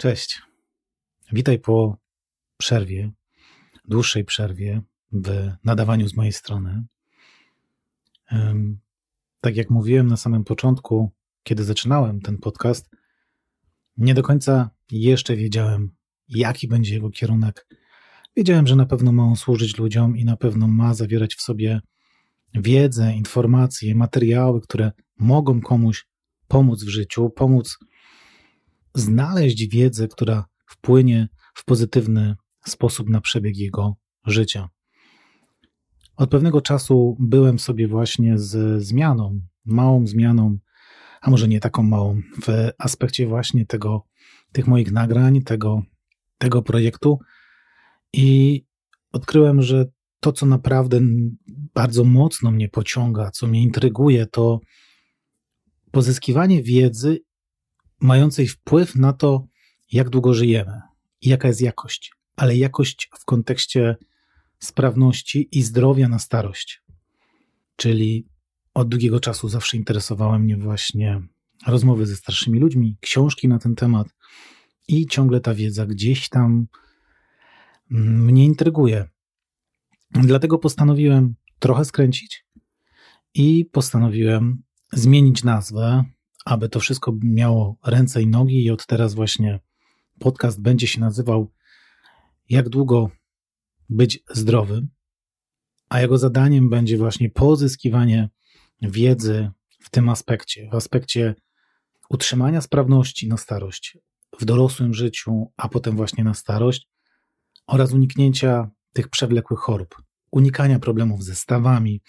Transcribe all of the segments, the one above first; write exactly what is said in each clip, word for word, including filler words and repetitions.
Cześć. Witaj po przerwie, dłuższej przerwie w nadawaniu z mojej strony. Tak jak mówiłem na samym początku, kiedy zaczynałem ten podcast, nie do końca jeszcze wiedziałem, jaki będzie jego kierunek. Wiedziałem, że na pewno ma on służyć ludziom i na pewno ma zawierać w sobie wiedzę, informacje, materiały, które mogą komuś pomóc w życiu, pomóc znaleźć wiedzę, która wpłynie w pozytywny sposób na przebieg jego życia. Od pewnego czasu byłem sobie właśnie z zmianą, małą zmianą, a może nie taką małą, w aspekcie właśnie tego, tych moich nagrań, tego, tego projektu i odkryłem, że to, co naprawdę bardzo mocno mnie pociąga, co mnie intryguje, to pozyskiwanie wiedzy mającej wpływ na to, jak długo żyjemy i jaka jest jakość, ale jakość w kontekście sprawności i zdrowia na starość. Czyli od długiego czasu zawsze interesowały mnie właśnie rozmowy ze starszymi ludźmi, książki na ten temat i ciągle ta wiedza gdzieś tam mnie intryguje. Dlatego postanowiłem trochę skręcić i postanowiłem zmienić nazwę, aby to wszystko miało ręce i nogi i od teraz właśnie podcast będzie się nazywał Jak długo być zdrowym, a jego zadaniem będzie właśnie pozyskiwanie wiedzy w tym aspekcie, w aspekcie utrzymania sprawności na starość, w dorosłym życiu, a potem właśnie na starość oraz uniknięcia tych przewlekłych chorób, unikania problemów ze stawami,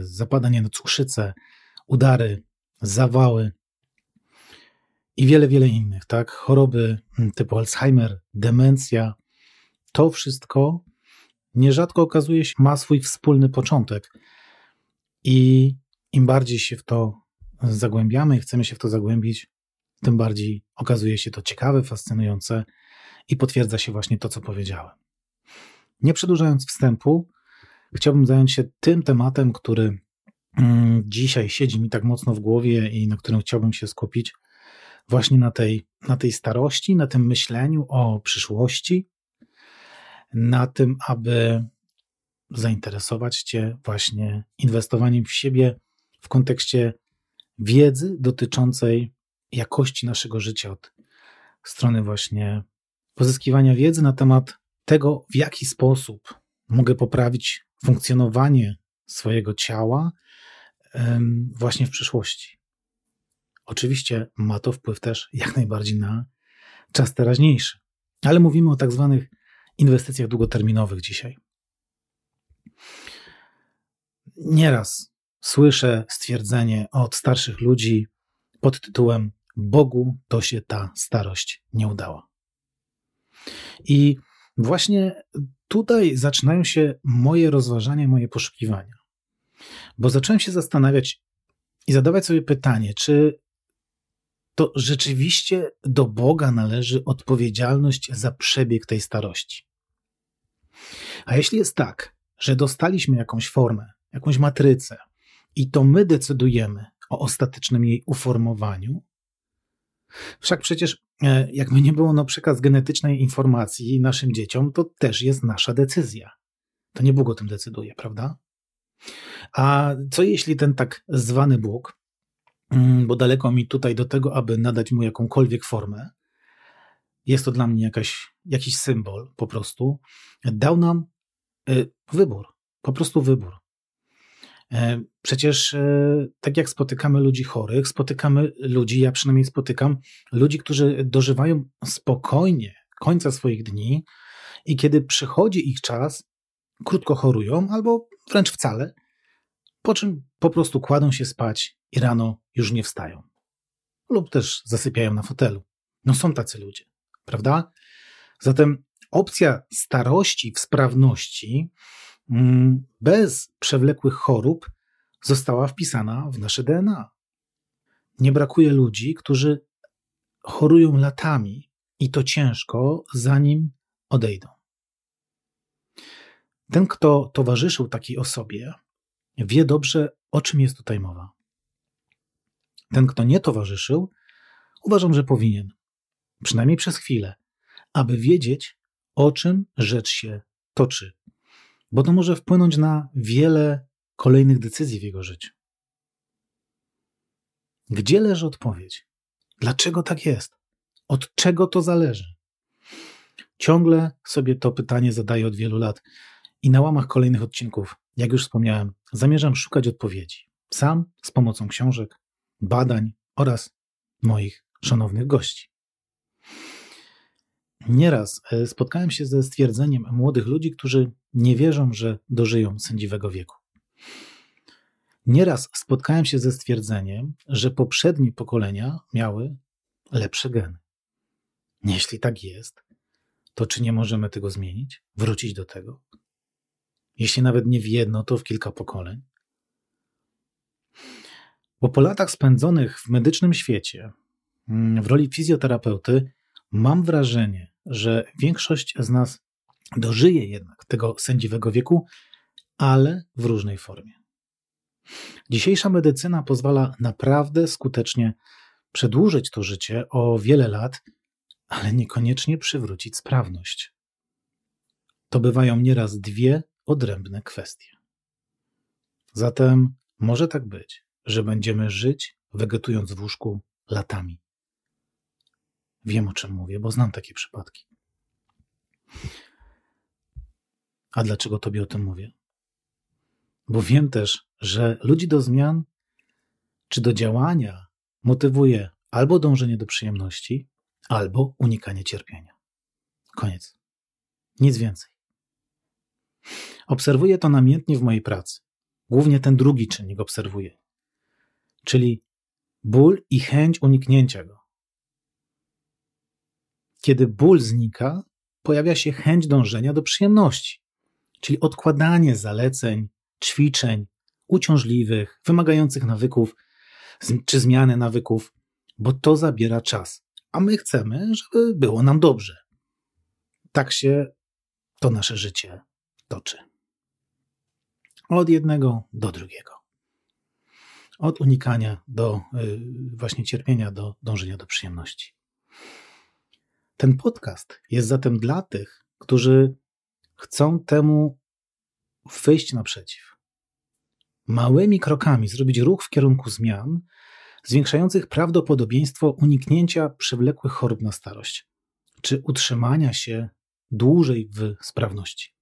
zapadanie na cukrzycę, udary, zawały i wiele, wiele innych, tak? Choroby typu Alzheimer, demencja, to wszystko nierzadko okazuje się, ma swój wspólny początek i im bardziej się w to zagłębiamy i chcemy się w to zagłębić, tym bardziej okazuje się to ciekawe, fascynujące i potwierdza się właśnie to, co powiedziałem. Nie przedłużając wstępu, chciałbym zająć się tym tematem, który dzisiaj siedzi mi tak mocno w głowie i na którym chciałbym się skupić, właśnie na tej, na tej starości, na tym myśleniu o przyszłości, na tym, aby zainteresować Cię właśnie inwestowaniem w siebie w kontekście wiedzy dotyczącej jakości naszego życia od strony właśnie pozyskiwania wiedzy na temat tego, w jaki sposób mogę poprawić funkcjonowanie swojego ciała właśnie w przyszłości. Oczywiście ma to wpływ też jak najbardziej na czas teraźniejszy, ale mówimy o tak zwanych inwestycjach długoterminowych dzisiaj. Nieraz słyszę stwierdzenie od starszych ludzi pod tytułem Bogu to się ta starość nie udała. I właśnie tutaj zaczynają się moje rozważania, moje poszukiwania. Bo zacząłem się zastanawiać i zadawać sobie pytanie, czy to rzeczywiście do Boga należy odpowiedzialność za przebieg tej starości. A jeśli jest tak, że dostaliśmy jakąś formę, jakąś matrycę i to my decydujemy o ostatecznym jej uformowaniu, wszak przecież jakby nie było, no, przekaz genetycznej informacji naszym dzieciom, to też jest nasza decyzja. To nie Bóg o tym decyduje, prawda? A co jeśli ten tak zwany Bóg, bo daleko mi tutaj do tego, aby nadać mu jakąkolwiek formę, jest to dla mnie jakaś, jakiś symbol po prostu, dał nam wybór, po prostu wybór. Przecież tak jak spotykamy ludzi chorych, spotykamy ludzi, ja przynajmniej spotykam ludzi, którzy dożywają spokojnie końca swoich dni i kiedy przychodzi ich czas, krótko chorują albo wręcz wcale, po czym po prostu kładą się spać i rano już nie wstają lub też zasypiają na fotelu. No są tacy ludzie, prawda? Zatem opcja starości w sprawności bez przewlekłych chorób została wpisana w nasze D N A. Nie brakuje ludzi, którzy chorują latami i to ciężko, zanim odejdą. Ten, kto towarzyszył takiej osobie, wie dobrze, o czym jest tutaj mowa. Ten, kto nie towarzyszył, uważam, że powinien. przynajmniej przez chwilę, aby wiedzieć, o czym rzecz się toczy, bo to może wpłynąć na wiele kolejnych decyzji w jego życiu. Gdzie leży odpowiedź? Dlaczego tak jest? Od czego to zależy? Ciągle sobie to pytanie zadaję od wielu lat i na łamach kolejnych odcinków, jak już wspomniałem, zamierzam szukać odpowiedzi. Sam, z pomocą książek, badań oraz moich szanownych gości. Nieraz spotkałem się ze stwierdzeniem młodych ludzi, którzy nie wierzą, że dożyją sędziwego wieku. Nieraz spotkałem się ze stwierdzeniem, że poprzednie pokolenia miały lepsze geny. Jeśli tak jest, to czy nie możemy tego zmienić? Wrócić do tego? Jeśli nawet nie w jedno, to w kilka pokoleń. Bo po latach spędzonych w medycznym świecie, w roli fizjoterapeuty, mam wrażenie, że większość z nas dożyje jednak tego sędziwego wieku, ale w różnej formie. Dzisiejsza medycyna pozwala naprawdę skutecznie przedłużyć to życie o wiele lat, ale niekoniecznie przywrócić sprawność. To bywają nieraz dwie odrębne kwestie. Zatem może tak być, że będziemy żyć, wegetując w łóżku latami. Wiem, o czym mówię, bo znam takie przypadki. A dlaczego tobie o tym mówię? Bo wiem też, że ludzi do zmian czy do działania motywuje albo dążenie do przyjemności, albo unikanie cierpienia. Koniec. Nic więcej. Obserwuję to namiętnie w mojej pracy. Głównie ten drugi czynnik obserwuję. Czyli ból i chęć uniknięcia go. Kiedy ból znika, pojawia się chęć dążenia do przyjemności, czyli odkładanie zaleceń, ćwiczeń, uciążliwych, wymagających nawyków czy zmiany nawyków, bo to zabiera czas, a my chcemy, żeby było nam dobrze. Tak się to nasze życie toczy. Od jednego do drugiego. Od unikania do yy, właśnie cierpienia, do dążenia do przyjemności. Ten podcast jest zatem dla tych, którzy chcą temu wyjść naprzeciw. Małymi krokami zrobić ruch w kierunku zmian zwiększających prawdopodobieństwo uniknięcia przewlekłych chorób na starość czy utrzymania się dłużej w sprawności.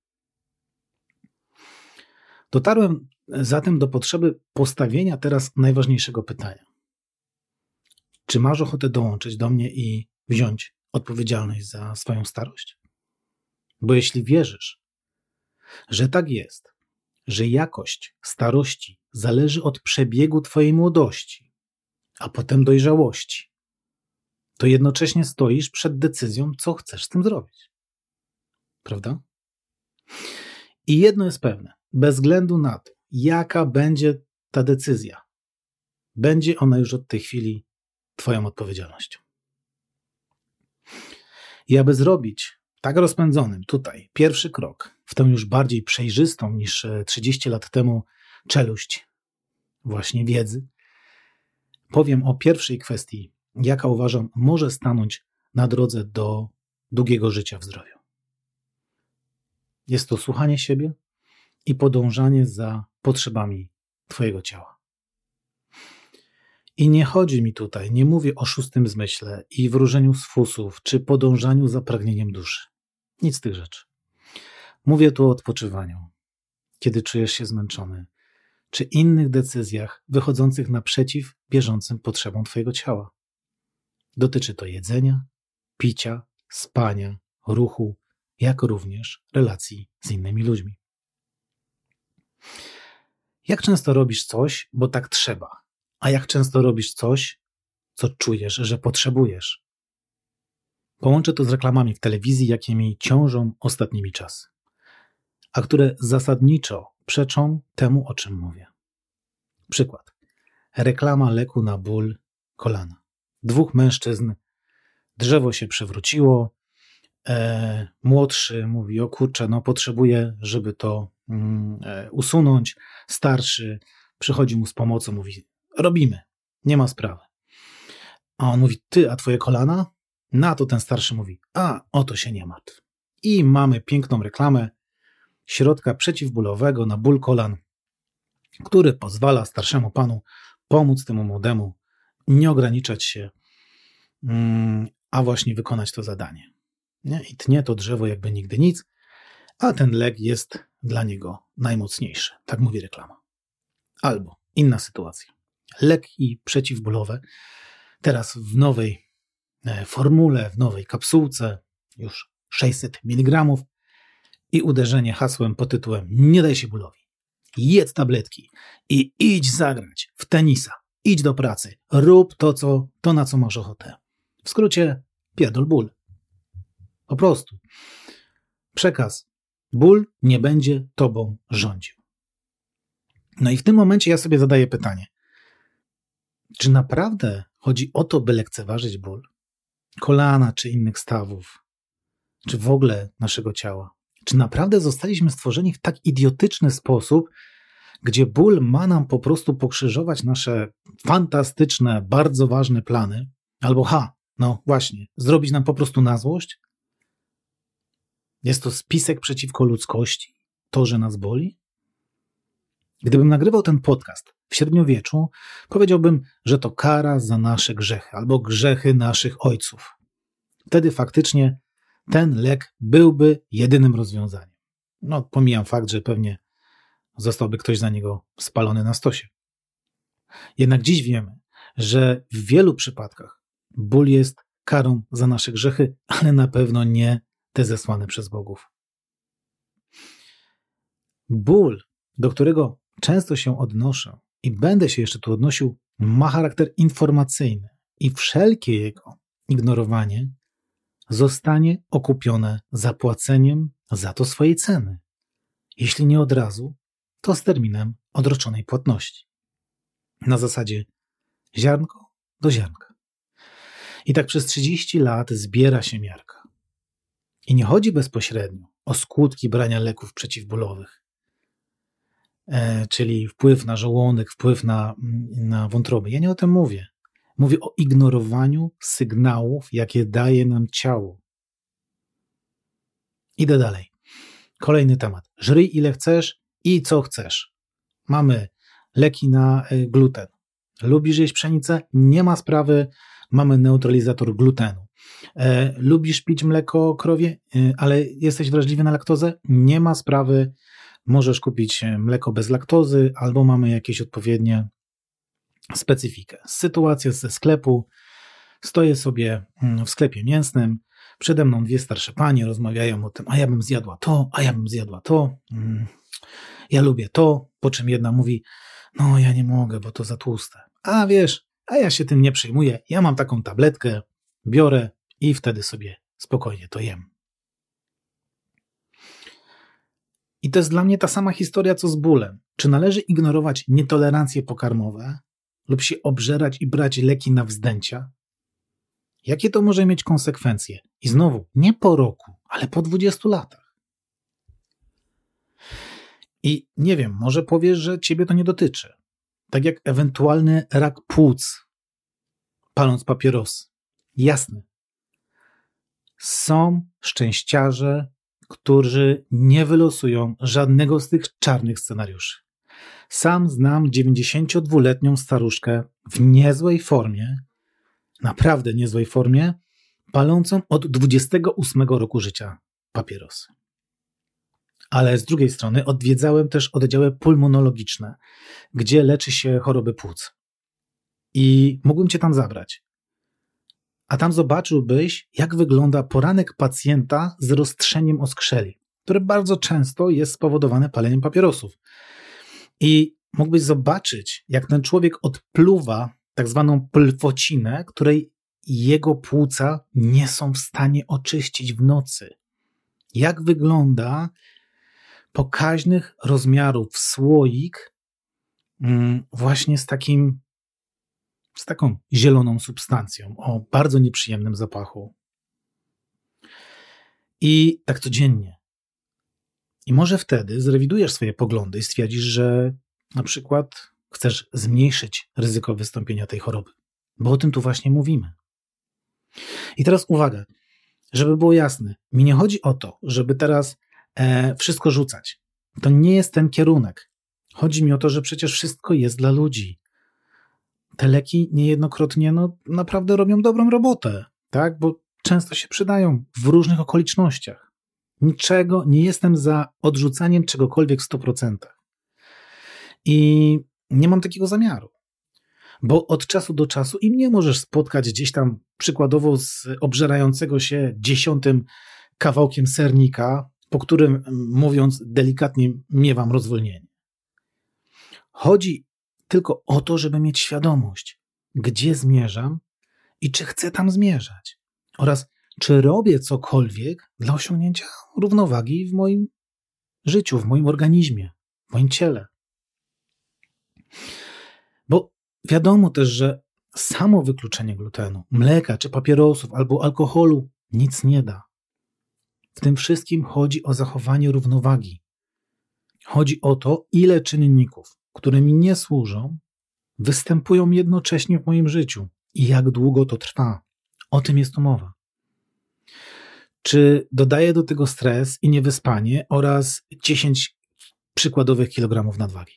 Dotarłem zatem do potrzeby postawienia teraz najważniejszego pytania. Czy masz ochotę dołączyć do mnie i wziąć odpowiedzialność za swoją starość? Bo jeśli wierzysz, że tak jest, że jakość starości zależy od przebiegu twojej młodości, a potem dojrzałości, to jednocześnie stoisz przed decyzją, co chcesz z tym zrobić. Prawda? I jedno jest pewne, bez względu na to, jaka będzie ta decyzja, będzie ona już od tej chwili twoją odpowiedzialnością. I aby zrobić tak rozpędzonym tutaj pierwszy krok w tę już bardziej przejrzystą niż trzydzieści lat temu czeluść właśnie wiedzy, powiem o pierwszej kwestii, jaka uważam może stanąć na drodze do długiego życia w zdrowiu. Jest to słuchanie siebie i podążanie za potrzebami twojego ciała. I nie chodzi mi tutaj, nie mówię o szóstym zmyśle i wróżeniu z fusów, czy podążaniu za pragnieniem duszy. Nic z tych rzeczy. Mówię tu o odpoczywaniu, kiedy czujesz się zmęczony, czy innych decyzjach wychodzących naprzeciw bieżącym potrzebom twojego ciała. Dotyczy to jedzenia, picia, spania, ruchu, jak również relacji z innymi ludźmi. Jak często robisz coś, bo tak trzeba? A jak często robisz coś, co czujesz, że potrzebujesz? Połączę to z reklamami w telewizji, jakimi ciążą ostatnimi czasy, a które zasadniczo przeczą temu, o czym mówię. Przykład. Reklama leku na ból kolana. Dwóch mężczyzn, drzewo się przewróciło, e, młodszy mówi, o kurczę, no potrzebuję, żeby to mm, usunąć, starszy przychodzi mu z pomocą, mówi, robimy, nie ma sprawy. A on mówi, ty, a twoje kolana? Na to ten starszy mówi, a o to się nie martw. I mamy piękną reklamę środka przeciwbólowego na ból kolan, który pozwala starszemu panu pomóc temu młodemu nie ograniczać się, a właśnie wykonać to zadanie. I tnie to drzewo jakby nigdy nic, a ten lek jest dla niego najmocniejszy. Tak mówi reklama. Albo inna sytuacja. Leki przeciwbólowe teraz w nowej formule, w nowej kapsułce, już sześćset miligramów i uderzenie hasłem pod tytułem nie daj się bólowi. Jedz tabletki i idź zagrać w tenisa, idź do pracy, rób to, co, to na co masz ochotę. W skrócie pierdol ból. Po prostu. Przekaz. Ból nie będzie tobą rządził. No i w tym momencie ja sobie zadaję pytanie. Czy naprawdę chodzi o to, by lekceważyć ból? Kolana czy innych stawów? Czy w ogóle naszego ciała? Czy naprawdę zostaliśmy stworzeni w tak idiotyczny sposób, gdzie ból ma nam po prostu pokrzyżować nasze fantastyczne, bardzo ważne plany? Albo ha, no właśnie, zrobić nam po prostu na złość? Jest to spisek przeciwko ludzkości? To, że nas boli? Gdybym nagrywał ten podcast w średniowieczu, powiedziałbym, że to kara za nasze grzechy albo grzechy naszych ojców. Wtedy faktycznie ten lek byłby jedynym rozwiązaniem. No, pomijam fakt, że pewnie zostałby ktoś za niego spalony na stosie. Jednak dziś wiemy, że w wielu przypadkach ból jest karą za nasze grzechy, ale na pewno nie te zesłane przez bogów. Ból, do którego często się odnoszę i będę się jeszcze tu odnosił, ma charakter informacyjny i wszelkie jego ignorowanie zostanie okupione zapłaceniem za to swojej ceny. Jeśli nie od razu, to z terminem odroczonej płatności. Na zasadzie ziarnko do ziarnka. I tak przez trzydzieści lat zbiera się miarka. I nie chodzi bezpośrednio o skutki brania leków przeciwbólowych, e, czyli wpływ na żołądek, wpływ na, na wątroby. Ja nie o tym mówię. Mówię o ignorowaniu sygnałów, jakie daje nam ciało. Idę dalej. Kolejny temat. Żryj ile chcesz i co chcesz. Mamy leki na gluten. Lubisz jeść pszenicę? Nie ma sprawy. Mamy neutralizator glutenu. E, lubisz pić mleko krowie, e, ale jesteś wrażliwy na laktozę? Nie ma sprawy. Możesz kupić mleko bez laktozy albo mamy jakieś odpowiednie specyfikę. Sytuacja ze sklepu. Stoję sobie w sklepie mięsnym. Przede mną dwie starsze panie rozmawiają o tym, a ja bym zjadła to, a ja bym zjadła to. Mm, ja lubię to. Po czym jedna mówi, no ja nie mogę, bo to za tłuste. A wiesz, a ja się tym nie przejmuję. Ja mam taką tabletkę, biorę i wtedy sobie spokojnie to jem. I to jest dla mnie ta sama historia, co z bólem. Czy należy ignorować nietolerancje pokarmowe lub się obżerać i brać leki na wzdęcia? Jakie to może mieć konsekwencje? I znowu, nie po roku, ale po dwudziestu latach. I nie wiem, może powiesz, że ciebie to nie dotyczy. Tak jak ewentualny rak płuc, paląc papierosy. Jasne. Są szczęściarze, którzy nie wylosują żadnego z tych czarnych scenariuszy. Sam znam dziewięćdziesięciodwuletnią staruszkę w niezłej formie, naprawdę niezłej formie, palącą od dwudziestego ósmego roku życia papierosy. Ale z drugiej strony odwiedzałem też oddziały pulmonologiczne, gdzie leczy się choroby płuc. I mógłbym cię tam zabrać. A tam zobaczyłbyś, jak wygląda poranek pacjenta z roztrzeniem oskrzeli, które bardzo często jest spowodowane paleniem papierosów. I mógłbyś zobaczyć, jak ten człowiek odpluwa tak zwaną plwocinę, której jego płuca nie są w stanie oczyścić w nocy. Jak wygląda pokaźnych rozmiarów słoik właśnie z takim, z taką zieloną substancją o bardzo nieprzyjemnym zapachu. I tak codziennie. I może wtedy zrewidujesz swoje poglądy i stwierdzisz, że na przykład chcesz zmniejszyć ryzyko wystąpienia tej choroby. Bo o tym tu właśnie mówimy. I teraz uwaga, żeby było jasne, mi nie chodzi o to, żeby teraz e, wszystko rzucać. To nie jest ten kierunek. Chodzi mi o to, że przecież wszystko jest dla ludzi. Te leki niejednokrotnie no, naprawdę robią dobrą robotę, tak? Bo często się przydają w różnych okolicznościach. Niczego, nie jestem za odrzucaniem czegokolwiek w stu procentach. I nie mam takiego zamiaru. Bo od czasu do czasu i mnie możesz spotkać gdzieś tam przykładowo z obżerającego się dziesiątym kawałkiem sernika, po którym, mówiąc delikatnie, miewam rozwolnienie. Chodzi tylko o to, żeby mieć świadomość, gdzie zmierzam i czy chcę tam zmierzać oraz czy robię cokolwiek dla osiągnięcia równowagi w moim życiu, w moim organizmie, w moim ciele. Bo wiadomo też, że samo wykluczenie glutenu, mleka czy papierosów albo alkoholu nic nie da. W tym wszystkim chodzi o zachowanie równowagi. Chodzi o to, ile czynników, które mi nie służą, występują jednocześnie w moim życiu i jak długo to trwa. O tym jest tu mowa. Czy dodaję do tego stres i niewyspanie oraz dziesięć przykładowych kilogramów nadwagi?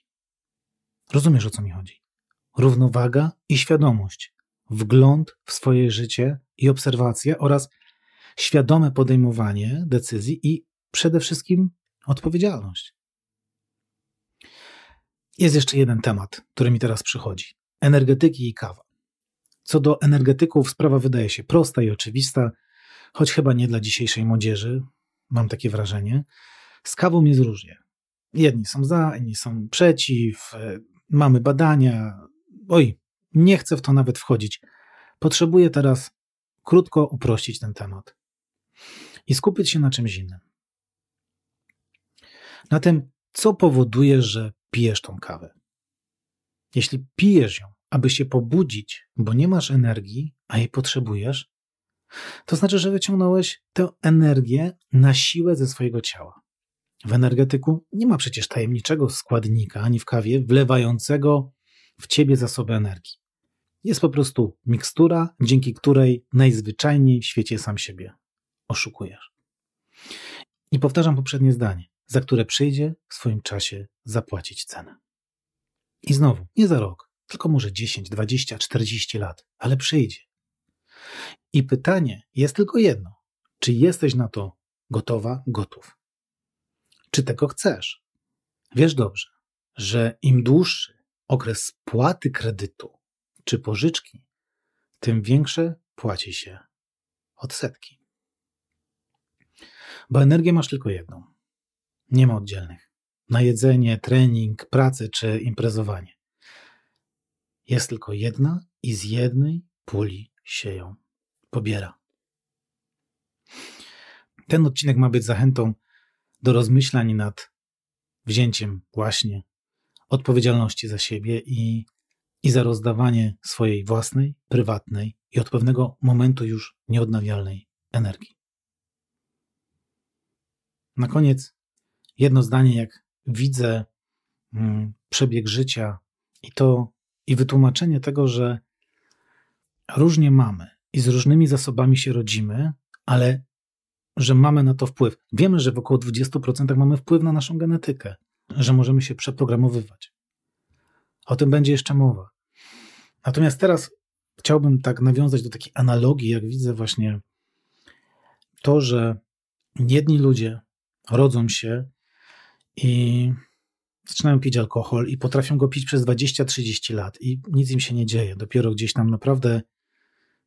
Rozumiesz, o co mi chodzi? Równowaga i świadomość, wgląd w swoje życie i obserwacje oraz świadome podejmowanie decyzji i przede wszystkim odpowiedzialność. Jest jeszcze jeden temat, który mi teraz przychodzi. Energetyki i kawa. Co do energetyków sprawa wydaje się prosta i oczywista, choć chyba nie dla dzisiejszej młodzieży, mam takie wrażenie. Z kawą jest różnie. Jedni są za, inni są przeciw, mamy badania. Oj, nie chcę w to nawet wchodzić. Potrzebuję teraz krótko uprościć ten temat i skupić się na czymś innym. Na tym, co powoduje, że pijesz tą kawę. Jeśli pijesz ją, aby się pobudzić, bo nie masz energii, a jej potrzebujesz, to znaczy, że wyciągnąłeś tę energię na siłę ze swojego ciała. W energetyku nie ma przecież tajemniczego składnika, ani w kawie, wlewającego w ciebie zasoby energii. Jest po prostu mikstura, dzięki której najzwyczajniej w świecie sam siebie oszukujesz. I powtarzam poprzednie zdanie, za które przyjdzie w swoim czasie zapłacić cenę. I znowu, nie za rok, tylko może dziesięć, dwadzieścia, czterdzieści lat, ale przyjdzie. I pytanie jest tylko jedno. Czy jesteś na to gotowa, gotów? Czy tego chcesz? Wiesz dobrze, że im dłuższy okres spłaty kredytu czy pożyczki, tym większe płaci się odsetki. Bo energię masz tylko jedną. Nie ma oddzielnych. Na jedzenie, trening, pracę czy imprezowanie. Jest tylko jedna i z jednej puli się ją pobiera. Ten odcinek ma być zachętą do rozmyślań nad wzięciem właśnie odpowiedzialności za siebie i, i za rozdawanie swojej własnej, prywatnej i od pewnego momentu już nieodnawialnej energii. Na koniec jedno zdanie, jak widzę hmm, przebieg życia i to i wytłumaczenie tego, że różnie mamy i z różnymi zasobami się rodzimy, ale że mamy na to wpływ. Wiemy, że w około dwudziestu procentach mamy wpływ na naszą genetykę, że możemy się przeprogramowywać. O tym będzie jeszcze mowa. Natomiast teraz chciałbym tak nawiązać do takiej analogii, jak widzę właśnie to, że jedni ludzie rodzą się i zaczynają pić alkohol i potrafią go pić przez dwadzieścia trzydzieści lat i nic im się nie dzieje. Dopiero gdzieś tam naprawdę,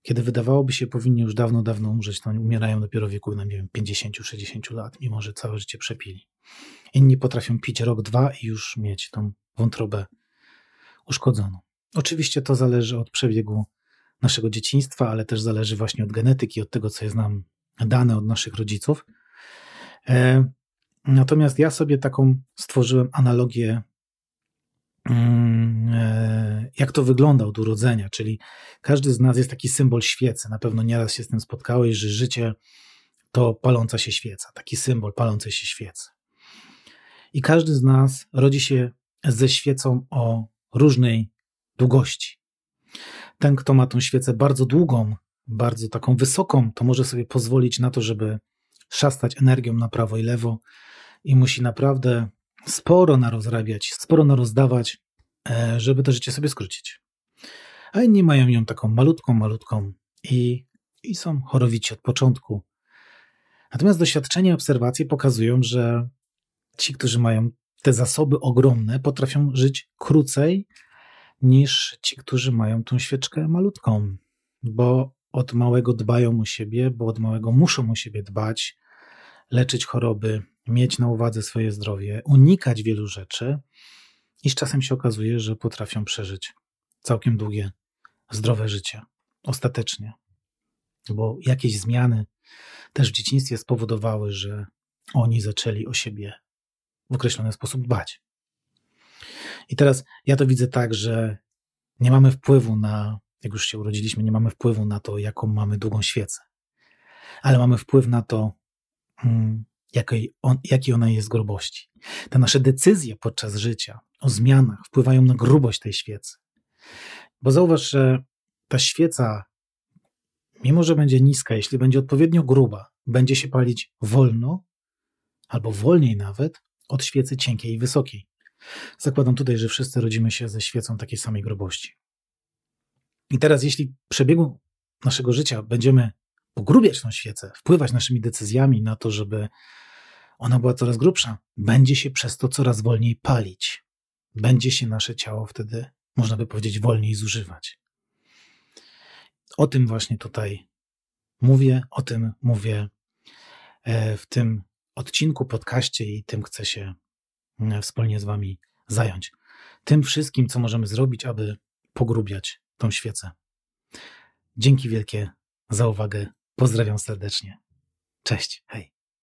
kiedy wydawałoby się, powinni już dawno, dawno umrzeć, to oni umierają dopiero w wieku, no nie wiem, pięćdziesięciu sześćdziesięciu lat, mimo że całe życie przepili. Inni potrafią pić rok, dwa i już mieć tą wątrobę uszkodzoną. Oczywiście to zależy od przebiegu naszego dzieciństwa, ale też zależy właśnie od genetyki, od tego, co jest nam dane od naszych rodziców. E- Natomiast ja sobie taką stworzyłem analogię, jak to wygląda od urodzenia, czyli każdy z nas jest taki symbol świecy, na pewno nieraz się z tym spotkałeś, że życie to paląca się świeca, taki symbol palącej się świecy. I każdy z nas rodzi się ze świecą o różnej długości. Ten, kto ma tą świecę bardzo długą, bardzo taką wysoką, to może sobie pozwolić na to, żeby szastać energią na prawo i lewo i musi naprawdę sporo narozrabiać, sporo narozdawać, żeby to życie sobie skrócić. A inni mają ją taką malutką, malutką i, i są chorowici od początku. Natomiast doświadczenia i obserwacje pokazują, że ci, którzy mają te zasoby ogromne, potrafią żyć krócej niż ci, którzy mają tą świeczkę malutką, bo od małego dbają o siebie, bo od małego muszą o siebie dbać, leczyć choroby, mieć na uwadze swoje zdrowie, unikać wielu rzeczy i z czasem się okazuje, że potrafią przeżyć całkiem długie, zdrowe życie. Ostatecznie. Bo jakieś zmiany też w dzieciństwie spowodowały, że oni zaczęli o siebie w określony sposób dbać. I teraz ja to widzę tak, że nie mamy wpływu na, jak już się urodziliśmy, nie mamy wpływu na to, jaką mamy długą świecę. Ale mamy wpływ na to, jakiej, on, jakiej ona jest grubości. Te nasze decyzje podczas życia o zmianach wpływają na grubość tej świecy. Bo zauważ, że ta świeca, mimo że będzie niska, jeśli będzie odpowiednio gruba, będzie się palić wolno, albo wolniej nawet, od świecy cienkiej i wysokiej. Zakładam tutaj, że wszyscy rodzimy się ze świecą takiej samej grubości. I teraz, jeśli w przebiegu naszego życia będziemy pogrubiać tą świecę, wpływać naszymi decyzjami na to, żeby ona była coraz grubsza, będzie się przez to coraz wolniej palić. Będzie się nasze ciało wtedy, można by powiedzieć, wolniej zużywać. O tym właśnie tutaj mówię, o tym mówię w tym odcinku, podcaście i tym chcę się wspólnie z wami zająć. Tym wszystkim, co możemy zrobić, aby pogrubiać tą świecę. Dzięki wielkie za uwagę. Pozdrawiam serdecznie. Cześć, hej.